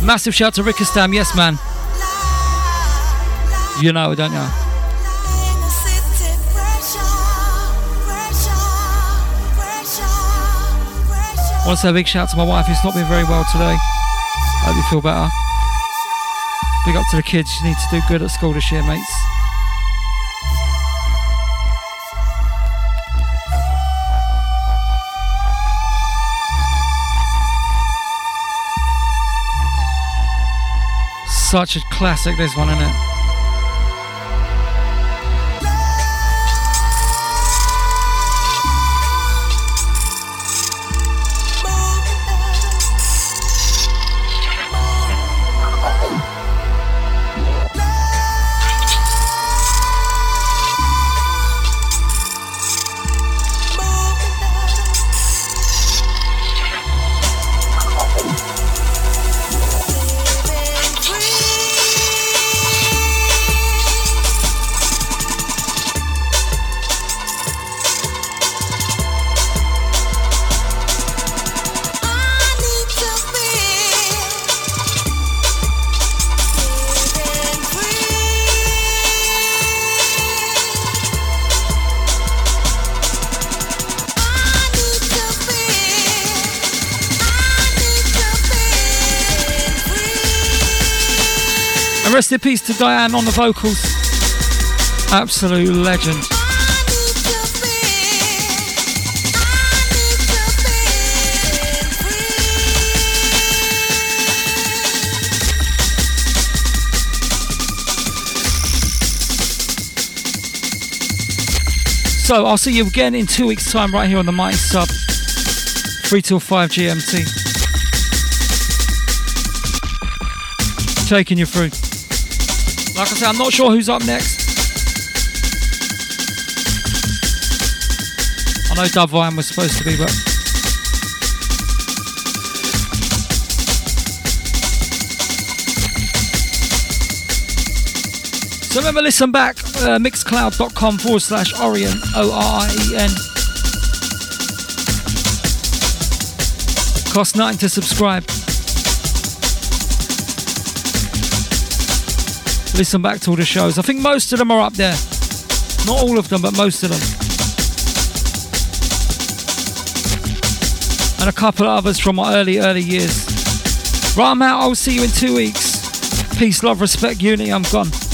Massive shout to Rick Astham, yes man. You know, don't you? I want to say a big shout to my wife, who's not been very well today. Hope you feel better. Big up to the kids, you need to do good at school this year, mates. Such a classic, this one, isn't it? Rest in peace to Diane on the vocals. Absolute legend. So I'll see you again in 2 weeks' time right here on the Mighty Sub. 3 till 5 GMT. Taking you through. Like I said, I'm not sure who's up next. I know Dub Vine was supposed to be, but so remember, listen back, mixcloud.com/Orion, Orien. Costs nothing to subscribe. Listen back to all the shows. I think most of them are up there. Not all of them, but most of them. And a couple of others from my early years. Right, I'm out. I'll see you in 2 weeks. Peace, love, respect, uni, I'm gone.